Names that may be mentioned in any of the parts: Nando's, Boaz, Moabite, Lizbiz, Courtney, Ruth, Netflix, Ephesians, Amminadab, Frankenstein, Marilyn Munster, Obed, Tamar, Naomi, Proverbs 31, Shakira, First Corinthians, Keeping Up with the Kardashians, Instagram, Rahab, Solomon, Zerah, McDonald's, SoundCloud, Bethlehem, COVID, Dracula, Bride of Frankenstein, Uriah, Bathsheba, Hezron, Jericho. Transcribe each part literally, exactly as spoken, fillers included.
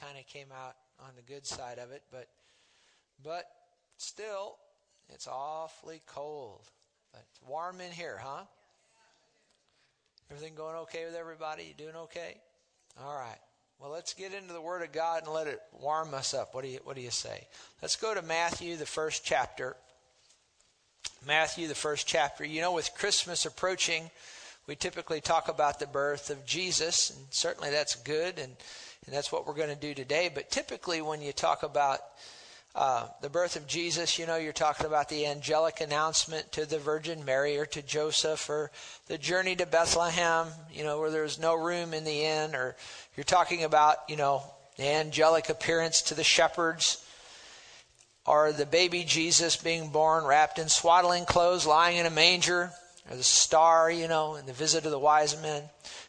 kind of came out on the good side of it, but but still, it's awfully cold. But it's warm in here, huh? Everything going okay with everybody? You doing okay? All right. Well, let's get into the Word of God and let it warm us up. What do you What do you say? Let's go to Matthew, the first chapter. Matthew, the first chapter. You know, with Christmas approaching, we typically talk about the birth of Jesus, and certainly that's good, and, and that's what we're going to do today. But typically when you talk about uh, the birth of Jesus, you know, you're talking about the angelic announcement to the Virgin Mary or to Joseph, or the journey to Bethlehem, you know, where there's no room in the inn, or you're talking about, you know, the angelic appearance to the shepherds, or the baby Jesus being born wrapped in swaddling clothes, lying in a manger, or the star, you know, and the visit of the wise men.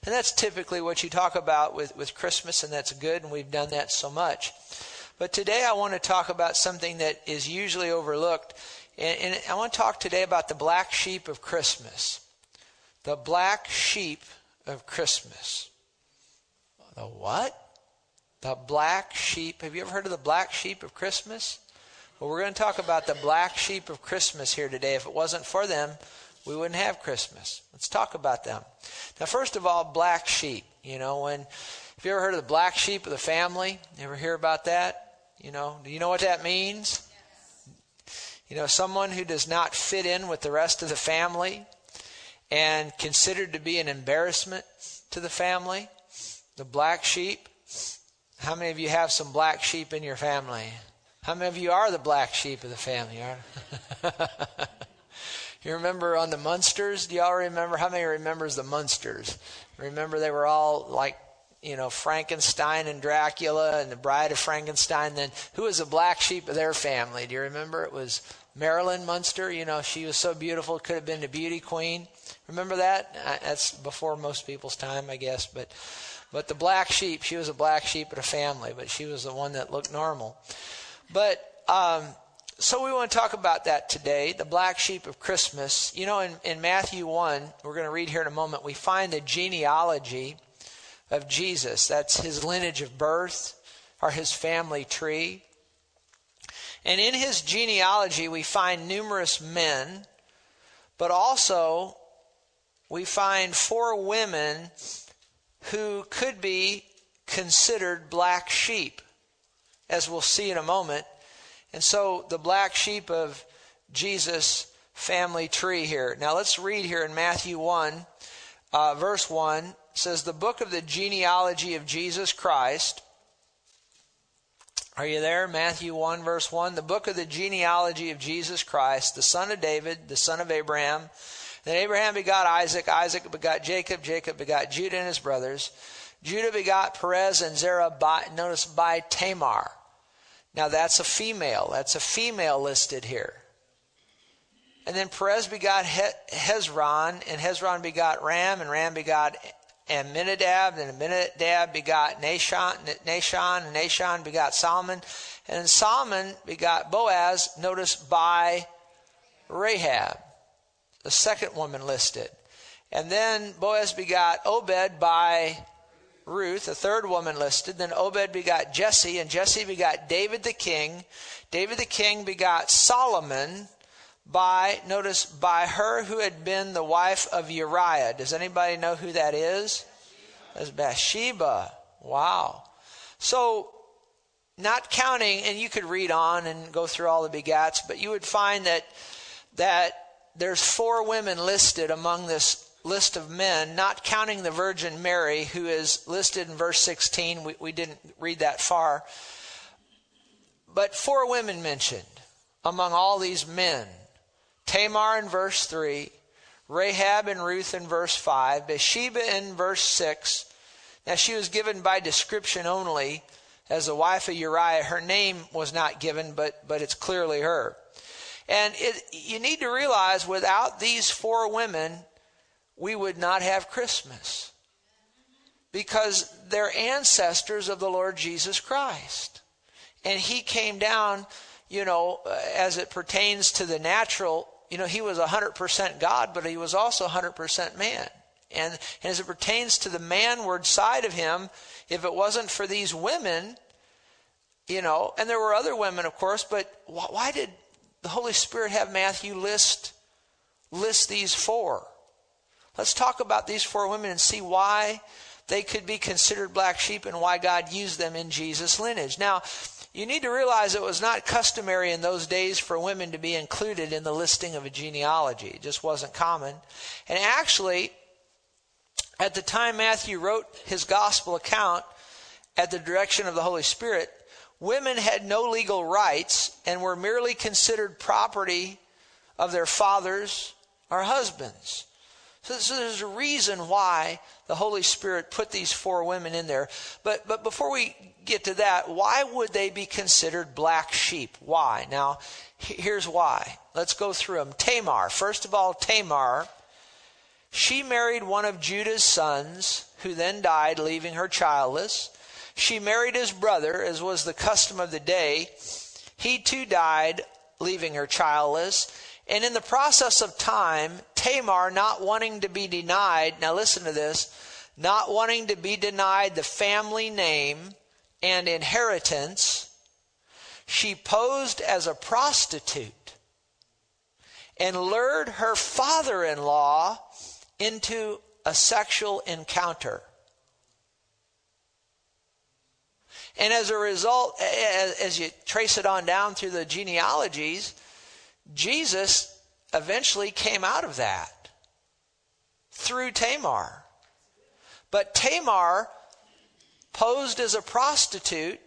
And that's typically what you talk about with, with Christmas, and that's good, and we've done that so much. But today I want to talk about something that is usually overlooked, and, and I want to talk today about the black sheep of Christmas. The black sheep of Christmas. The what? The black sheep. Have you ever heard of the black sheep of Christmas? Well, we're going to talk about the black sheep of Christmas here today. If it wasn't for them, we wouldn't have Christmas. Let's talk about them. Now, first of all, black sheep. You know, when, have you ever heard of the black sheep of the family? You ever hear about that? You know, do you know what that means? Yes. You know, someone who does not fit in with the rest of the family and considered to be an embarrassment to the family. The black sheep. How many of you have some black sheep in your family? How many of you are the black sheep of the family? You remember on the Munsters? Do y'all remember? How many remembers the Munsters? Remember they were all like, you know, Frankenstein and Dracula and the Bride of Frankenstein. Then who was the black sheep of their family? Do you remember? It was Marilyn Munster. You know, she was so beautiful, could have been the beauty queen. Remember that? That's before most people's time, I guess. But, but the black sheep, she was a black sheep of the family, but she was the one that looked normal. But, um, so we want to talk about that today, the black sheep of Christmas. You know, in, in Matthew one, we're going to read here in a moment, we find the genealogy of Jesus. That's his lineage of birth, or his family tree. And in his genealogy, we find numerous men, but also we find four women who could be considered black sheep, as we'll see in a moment. And so the black sheep of Jesus' family tree here. Now let's read here in Matthew one, uh, verse one. It says, the book of the genealogy of Jesus Christ. Are you there? Matthew one, verse one. The book of the genealogy of Jesus Christ, the son of David, the son of Abraham. Then Abraham begot Isaac. Isaac begot Jacob. Jacob begot Judah and his brothers. Judah begot Perez and Zerah by, notice, by Tamar. Now that's a female. That's a female listed here. And then Perez begot he- Hezron, and Hezron begot Ram, and Ram begot Amminadab, and Amminadab begot Nashon, Nashon, and Nashon begot Solomon, and Solomon begot Boaz, notice, by Rahab, the second woman listed. And then Boaz begot Obed by Ruth, a third woman listed. Then Obed begot Jesse, and Jesse begot David the king. David the king begot Solomon by, notice, by her who had been the wife of Uriah. Does anybody know who that is? That's Bathsheba. Wow. So, not counting, and you could read on and go through all the begats, but you would find that that there's four women listed among this list of men, not counting the Virgin Mary, who is listed in verse sixteen. We, we didn't read that far. But four women mentioned among all these men. Tamar in verse three, Rahab and Ruth in verse five, Bathsheba in verse six. Now she was given by description only as the wife of Uriah. Her name was not given, but, but it's clearly her. And it, you need to realize without these four women, we would not have Christmas, because they're ancestors of the Lord Jesus Christ. And he came down, you know, as it pertains to the natural, you know, he was one hundred percent God, but he was also one hundred percent man. And, and as it pertains to the manward side of him, if it wasn't for these women You know, and there were other women, of course, but why did the Holy Spirit have Matthew list list these four? Let's talk about these four women and see why they could be considered black sheep and why God used them in Jesus' lineage. Now, you need to realize it was not customary in those days for women to be included in the listing of a genealogy. It just wasn't common. And actually, at the time Matthew wrote his gospel account at the direction of the Holy Spirit, women had no legal rights and were merely considered property of their fathers or husbands. So there's a reason why the Holy Spirit put these four women in there. But but before we get to that, why would they be considered black sheep? Why? Now, here's why. Let's go through them. Tamar. First of all, Tamar. She married one of Judah's sons, who then died, leaving her childless. She married his brother, as was the custom of the day. He too died, leaving her childless. And in the process of time, Tamar, not wanting to be denied, now listen to this, not wanting to be denied the family name and inheritance, she posed as a prostitute and lured her father-in-law into a sexual encounter. And as a result, as you trace it on down through the genealogies, Jesus eventually came out of that through Tamar. But Tamar posed as a prostitute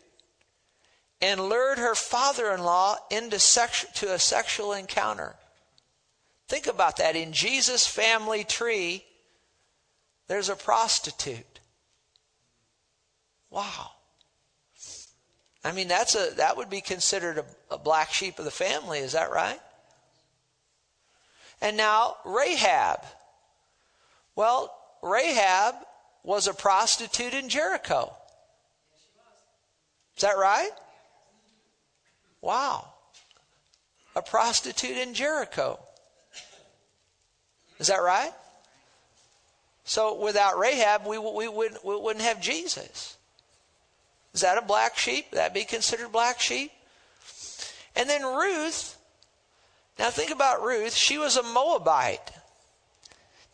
and lured her father-in-law into sex- to a sexual encounter. Think about that. In Jesus' family tree, there's a prostitute. Wow. I mean, that's a that would be considered a, a black sheep of the family. Is that right? And now Rahab. Well, Rahab was a prostitute in Jericho. Is that right? Wow. A prostitute in Jericho. Is that right? So without Rahab, we, we, wouldn't, we wouldn't have Jesus. Is that a black sheep? Would that be considered black sheep? And then Ruth. Now think about Ruth. She was a Moabite.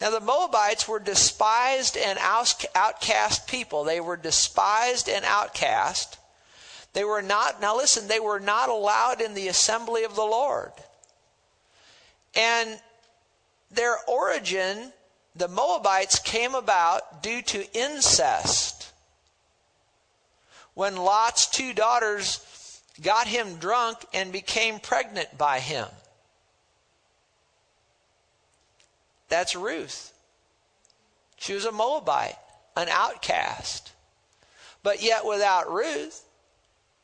Now the Moabites were despised and outcast people. They were despised and outcast. They were not, now listen, they were not allowed in the assembly of the Lord. And their origin, the Moabites, came about due to incest. When Lot's two daughters got him drunk and became pregnant by him. That's Ruth. She was a Moabite, an outcast. But yet without Ruth,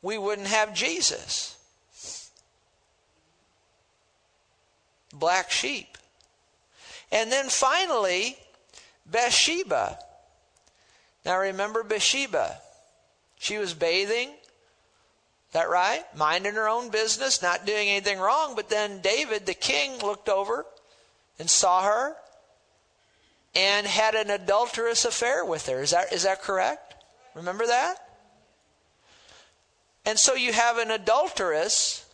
we wouldn't have Jesus. Black sheep. And then finally, Bathsheba. Now remember Bathsheba. She was bathing, is that right? Minding her own business, not doing anything wrong. But then David, the king, looked over and saw her and had an adulterous affair with her. Is that, is that correct? Remember that? And so you have an adulteress,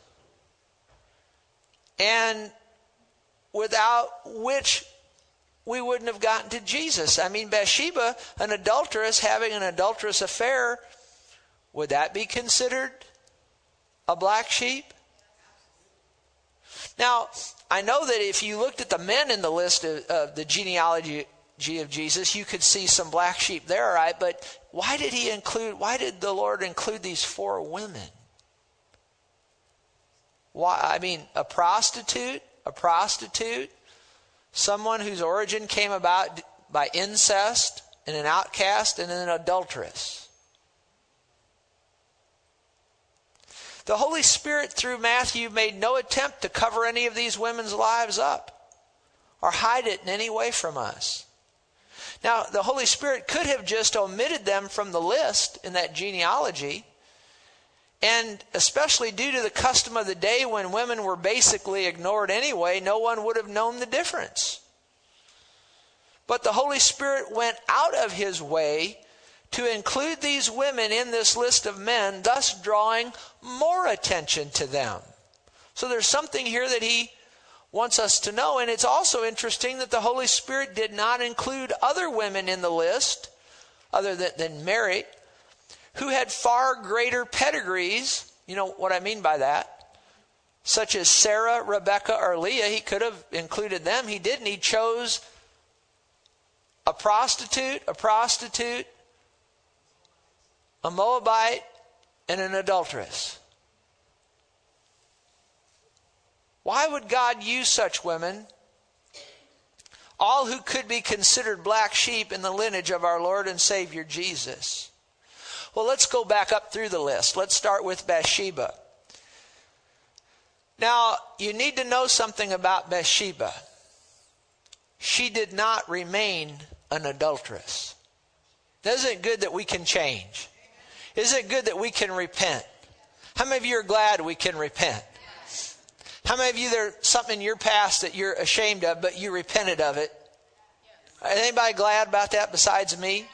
and without which we wouldn't have gotten to Jesus. I mean, Bathsheba, an adulteress, having an adulterous affair, would that be considered a black sheep? Now, I know that if you looked at the men in the list of, of the genealogy of Jesus, you could see some black sheep there, right? But why did he include, why did the Lord include these four women? Why? I mean, a prostitute, a prostitute, someone whose origin came about by incest, and an outcast, and an adulteress. The Holy Spirit, through Matthew, made no attempt to cover any of these women's lives up or hide it in any way from us. Now, the Holy Spirit could have just omitted them from the list in that genealogy, and especially due to the custom of the day when women were basically ignored anyway, no one would have known the difference. But the Holy Spirit went out of his way to include these women in this list of men, thus drawing more attention to them. So there's something here that he wants us to know. And it's also interesting that the Holy Spirit did not include other women in the list, other than, than Mary, who had far greater pedigrees. You know what I mean by that? Such as Sarah, Rebecca, or Leah. He could have included them. He didn't. He chose a prostitute, a prostitute, a Moabite, and an adulteress. Why would God use such women, all who could be considered black sheep in the lineage of our Lord and Savior Jesus? Well, let's go back up through the list. Let's start with Bathsheba. Now, you need to know something about Bathsheba. She did not remain an adulteress. Isn't it good that we can change? Isn't it good that we can repent? How many of you are glad we can repent? How many of you, there's something in your past that you're ashamed of, but you repented of it? Anybody glad about that besides me?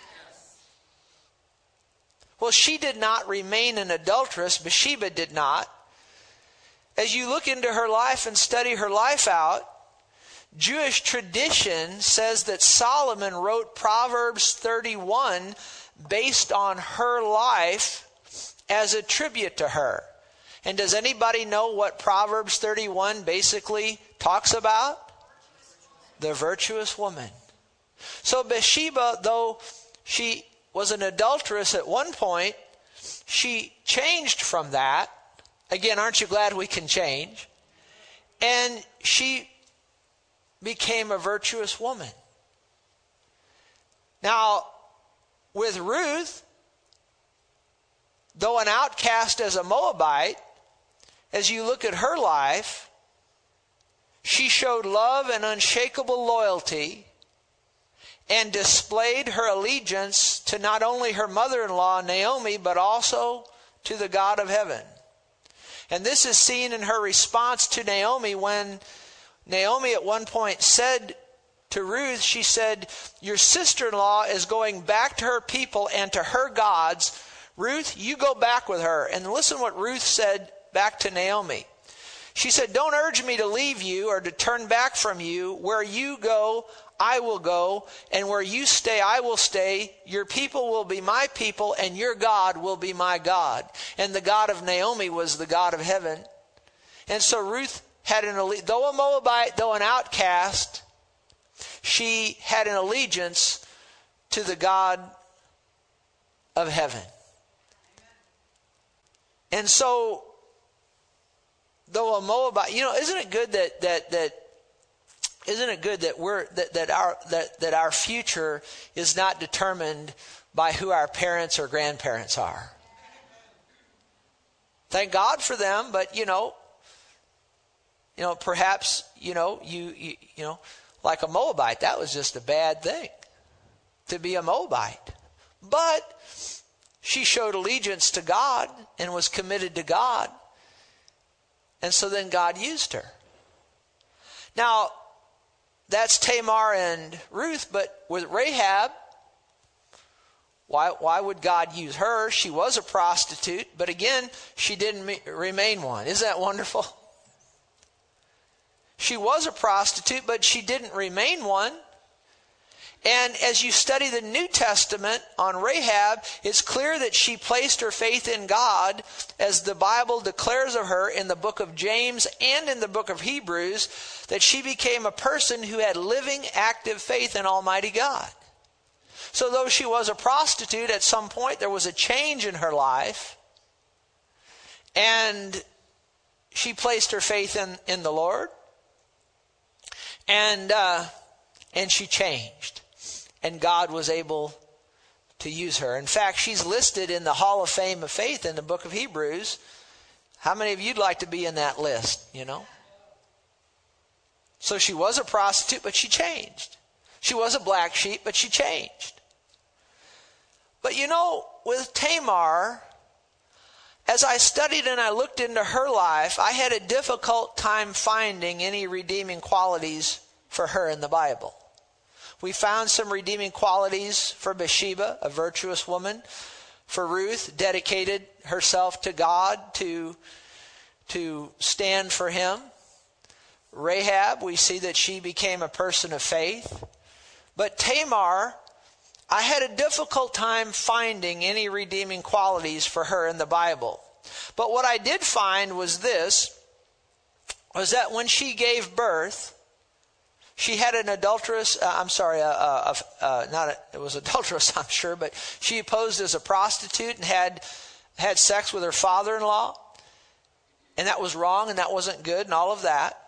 Well, she did not remain an adulteress. Bathsheba did not. As you look into her life and study her life out, Jewish tradition says that Solomon wrote Proverbs thirty-one based on her life as a tribute to her. And does anybody know what Proverbs thirty-one basically talks about? The virtuous woman. So Bathsheba, though she was an adulteress at one point, she changed from that. Again, aren't you glad we can change? And she became a virtuous woman. Now, with Ruth, though an outcast as a Moabite, as you look at her life, she showed love and unshakable loyalty and displayed her allegiance to not only her mother-in-law, Naomi, but also to the God of heaven. And this is seen in her response to Naomi when Naomi at one point said to Ruth, she said, "Your sister-in-law is going back to her people and to her gods. Ruth, you go back with her." And listen what Ruth said back to Naomi. She said, "Don't urge me to leave you or to turn back from you. Where you go, I will go. And where you stay, I will stay. Your people will be my people, and your God will be my God." And the God of Naomi was the God of heaven. And so Ruth had an allegiance, though a Moabite, though an outcast, she had an allegiance to the God of heaven. And so, though a Moabite, you know, isn't it good that that that isn't it good that we're that, that our that, that our future is not determined by who our parents or grandparents are? Thank God for them, but you know. You know, perhaps, you know, you, you you know, like a Moabite, that was just a bad thing to be a Moabite. But she showed allegiance to God and was committed to God. And so then God used her. Now, that's Tamar and Ruth, but with Rahab, why, why would God use her? She was a prostitute, but again, she didn't me- remain one. Isn't that wonderful? She was a prostitute, but she didn't remain one. And as you study the New Testament on Rahab, it's clear that she placed her faith in God, as the Bible declares of her in the book of James and in the book of Hebrews, that she became a person who had living, active faith in Almighty God. So though she was a prostitute, at some point there was a change in her life, and she placed her faith in, in the Lord. And uh, and she changed, and God was able to use her. In fact, she's listed in the Hall of Fame of Faith in the book of Hebrews. How many of you'd like to be in that list, you know? So she was a prostitute, but she changed. She was a black sheep, but she changed. But you know, with Tamar, as I studied and I looked into her life, I had a difficult time finding any redeeming qualities for her in the Bible. We found some redeeming qualities for Bathsheba, a virtuous woman. For Ruth, dedicated herself to God to, to stand for him. Rahab, we see that she became a person of faith. But Tamar, I had a difficult time finding any redeeming qualities for her in the Bible. But what I did find was this, was that when she gave birth, she had an adulterous, uh, I'm sorry, uh, uh, uh, not a, it was adulterous, I'm sure, but she posed as a prostitute and had had sex with her father-in-law. And that was wrong and that wasn't good and all of that.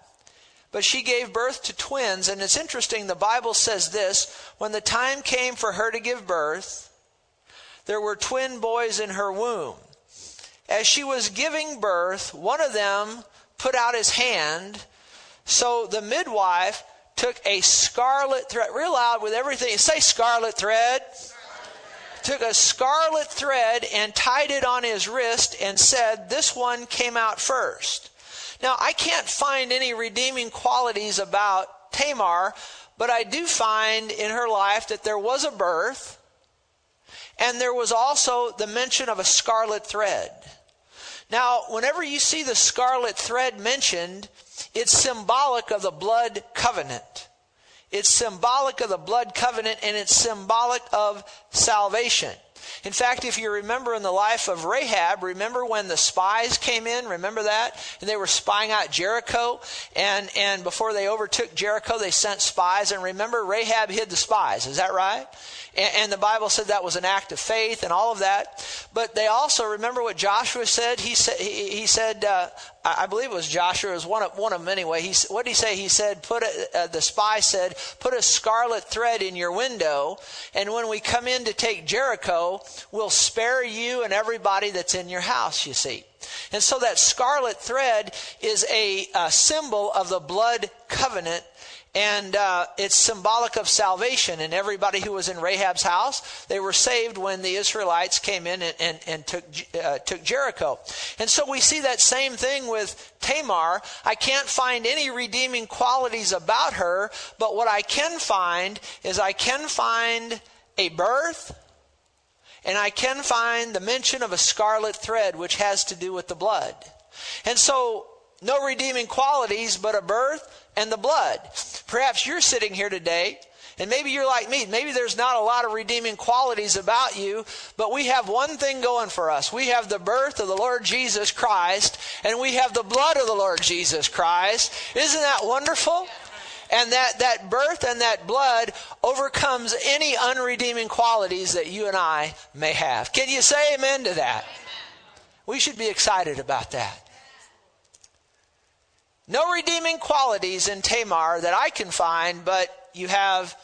But she gave birth to twins. And it's interesting, the Bible says this, when the time came for her to give birth, there were twin boys in her womb. As she was giving birth, one of them put out his hand, so the midwife took a scarlet thread, real loud with everything, say scarlet thread. Scarlet. Took a scarlet thread and tied it on his wrist and said, this one came out first. Now, I can't find any redeeming qualities about Tamar, but I do find in her life that there was a birth, and there was also the mention of a scarlet thread. Now, whenever you see the scarlet thread mentioned, it's symbolic of the blood covenant. It's symbolic of the blood covenant, and it's symbolic of salvation. In fact, if you remember in the life of Rahab, remember when the spies came in, remember that? And they were spying out Jericho, and, and before they overtook Jericho, they sent spies. And remember, Rahab hid the spies, is that right? And, and the Bible said that was an act of faith and all of that. But they also, remember what Joshua said? He said, he, he said uh, I believe it was Joshua, it was one of, one of them anyway. He, what did he say? He said, "Put a, uh, the spy said, put a scarlet thread in your window, and when we come in to take Jericho, we'll spare you and everybody that's in your house," you see. And so that scarlet thread is a, a symbol of the blood covenant, and uh, it's symbolic of salvation. And everybody who was in Rahab's house, they were saved when the Israelites came in and, and, and took, uh, took Jericho. And so we see that same thing with Tamar. I can't find any redeeming qualities about her, but what I can find is I can find a birth, and I can find the mention of a scarlet thread, which has to do with the blood. And so, no redeeming qualities, but a birth and the blood. Perhaps you're sitting here today, and maybe you're like me. Maybe there's not a lot of redeeming qualities about you, but we have one thing going for us. We have the birth of the Lord Jesus Christ, and we have the blood of the Lord Jesus Christ. Isn't that wonderful? And that, that birth and that blood overcomes any unredeeming qualities that you and I may have. Can you say amen to that? We should be excited about that. No redeeming qualities in Tamar that I can find, but you have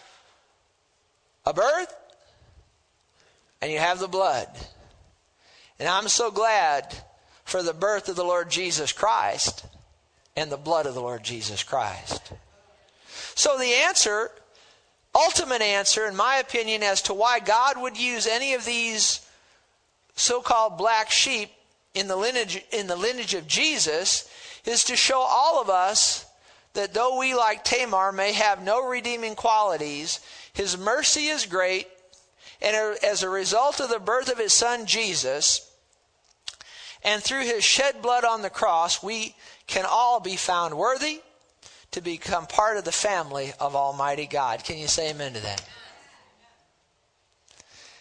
a birth and you have the blood. And I'm so glad for the birth of the Lord Jesus Christ and the blood of the Lord Jesus Christ. So the answer, ultimate answer, in my opinion, as to why God would use any of these so-called black sheep in the lineage, in the lineage of Jesus, is to show all of us that though we, like Tamar, may have no redeeming qualities, his mercy is great, and as a result of the birth of his son Jesus, and through his shed blood on the cross, we can all be found worthy to become part of the family of Almighty God. Can you say amen to that?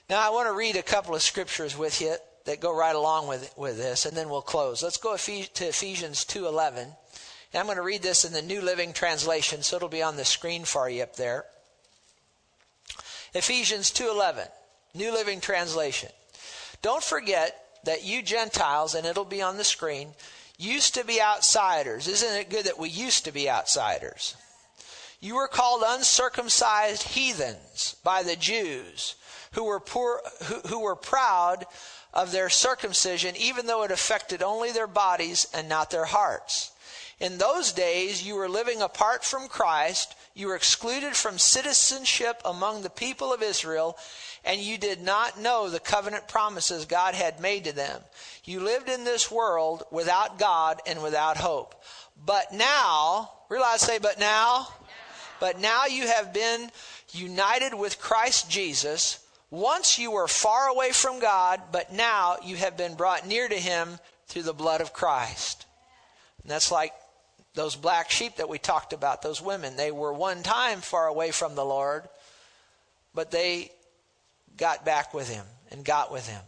Now, I want to read a couple of scriptures with you that go right along with, with this, and then we'll close. Let's go to Ephesians two eleven. And I'm going to read this in the New Living Translation, so it'll be on the screen for you up there. Ephesians two eleven, New Living Translation. Don't forget that you Gentiles, and it'll be on the screen, used to be outsiders. Isn't it good that we used to be outsiders? You were called uncircumcised heathens by the Jews, who were poor, who, who were proud of their circumcision, even though it affected only their bodies and not their hearts. In those days, you were living apart from Christ. You were excluded from citizenship among the people of Israel, and you did not know the covenant promises God had made to them. You lived in this world without God and without hope. But now, realize, say, but now, but now you have been united with Christ Jesus. Once you were far away from God, but now you have been brought near to him through the blood of Christ. And that's like those black sheep that we talked about, those women. They were one time far away from the Lord, but they got back with him and got with him.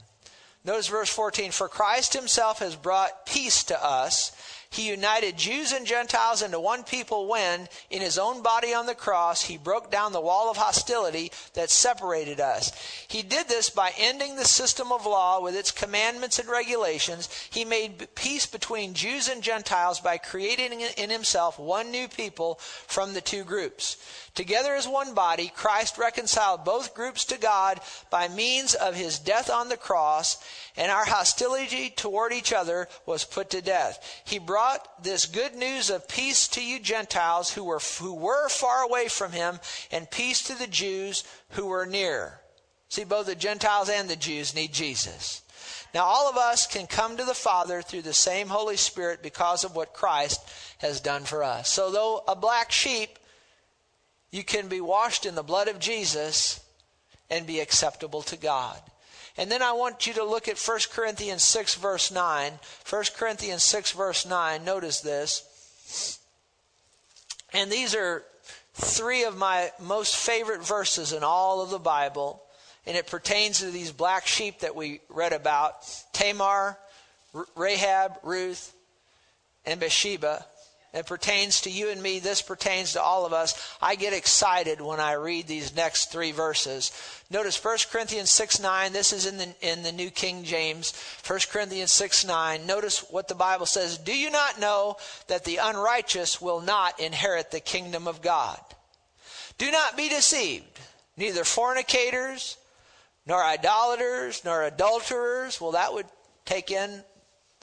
Notice verse fourteen, for Christ himself has brought peace to us. He united Jews and Gentiles into one people when, in his own body on the cross, he broke down the wall of hostility that separated us. He did this by ending the system of law with its commandments and regulations. He made peace between Jews and Gentiles by creating in himself one new people from the two groups. Together as one body, Christ reconciled both groups to God by means of his death on the cross, and our hostility toward each other was put to death. He brought this good news of peace to you Gentiles who were who were far away from him, and peace to the Jews who were near. See, both the Gentiles and the Jews need Jesus. Now all of us can come to the Father through the same Holy Spirit because of what Christ has done for us. So though a black sheep, you can be washed in the blood of Jesus and be acceptable to God. And then I want you to look at First Corinthians six, verse nine. First Corinthians six, verse nine. Notice this. And these are three of my most favorite verses in all of the Bible. And it pertains to these black sheep that we read about. Tamar, Rahab, Ruth, and Bathsheba. It pertains to you and me. This pertains to all of us. I get excited when I read these next three verses. Notice First Corinthians six, nine. This is in the, in the New King James. First Corinthians six, nine. Notice what the Bible says. Do you not know that the unrighteous will not inherit the kingdom of God? Do not be deceived. Neither fornicators, nor idolaters, nor adulterers. Well, that would take in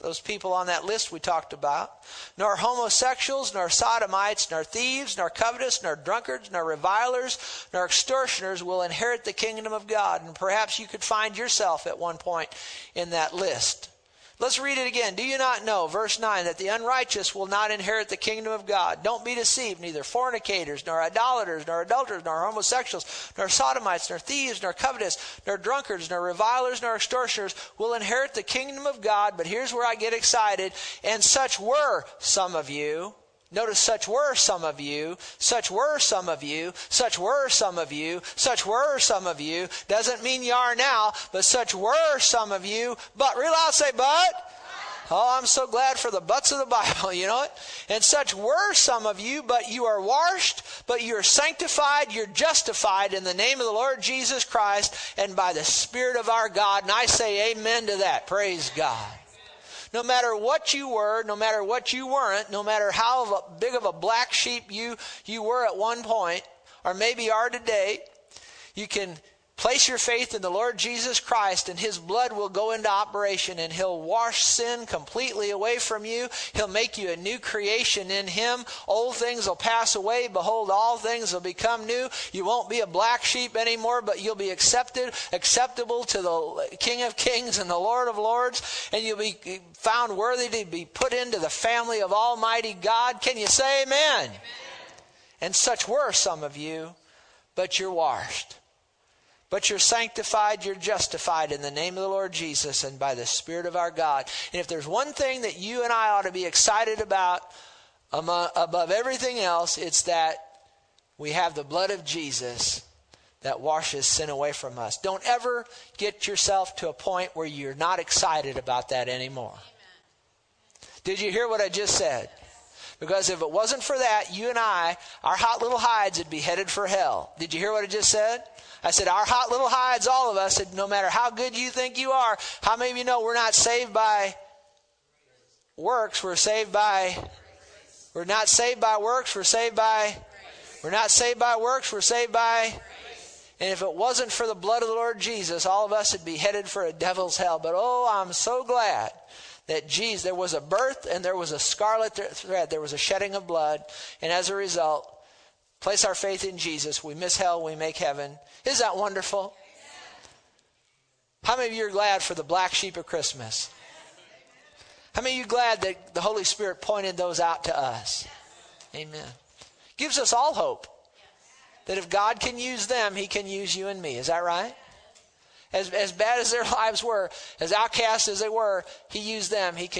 those people on that list we talked about, nor homosexuals, nor sodomites, nor thieves, nor covetous, nor drunkards, nor revilers, nor extortioners will inherit the kingdom of God. And perhaps you could find yourself at one point in that list. Let's read it again. Do you not know, verse nine, that the unrighteous will not inherit the kingdom of God? Don't be deceived, neither fornicators, nor idolaters, nor adulterers, nor homosexuals, nor sodomites, nor thieves, nor covetous, nor drunkards, nor revilers, nor extortioners will inherit the kingdom of God. But here's where I get excited. And such were some of you. Notice, such were some of you, such were some of you, such were some of you, such were some of you. Doesn't mean you are now, but such were some of you. But, real loud, say, but. Oh, I'm so glad for the butts of the Bible, you know it? And such were some of you, but you are washed, but you are sanctified, you're justified in the name of the Lord Jesus Christ and by the Spirit of our God. And I say amen to that. Praise God. No matter what you were, no matter what you weren't, no matter how big of a black sheep you, you were at one point, or maybe are today, you can place your faith in the Lord Jesus Christ, and his blood will go into operation, and he'll wash sin completely away from you. He'll make you a new creation in him. Old things will pass away. Behold, all things will become new. You won't be a black sheep anymore, but you'll be accepted, acceptable to the King of Kings and the Lord of Lords, and you'll be found worthy to be put into the family of Almighty God. Can you say amen? Amen. And such were some of you, but you're washed. But you're sanctified, you're justified in the name of the Lord Jesus and by the Spirit of our God. And if there's one thing that you and I ought to be excited about among, above everything else, it's that we have the blood of Jesus that washes sin away from us. Don't ever get yourself to a point where you're not excited about that anymore. Amen. Did you hear what I just said? Because if it wasn't for that, you and I, our hot little hides would be headed for hell. Did you hear what I just said? I said, our hot little hides, all of us, said, no matter how good you think you are, how many of you know we're not saved by works, we're saved by, we're not saved by works, we're saved by, we're not saved by works, we're saved by, and if it wasn't for the blood of the Lord Jesus, all of us would be headed for a devil's hell. But oh, I'm so glad that Jesus, there was a birth and there was a scarlet thread, there was a shedding of blood, and as a result, place our faith in Jesus. We miss hell, we make heaven. Isn't that wonderful? How many of you are glad for the black sheep of Christmas? How many of you are glad that the Holy Spirit pointed those out to us? Amen. Gives us all hope. that if God can use them, he can use you and me. Is that right? As, as bad as their lives were, as outcast as they were, he used them. He can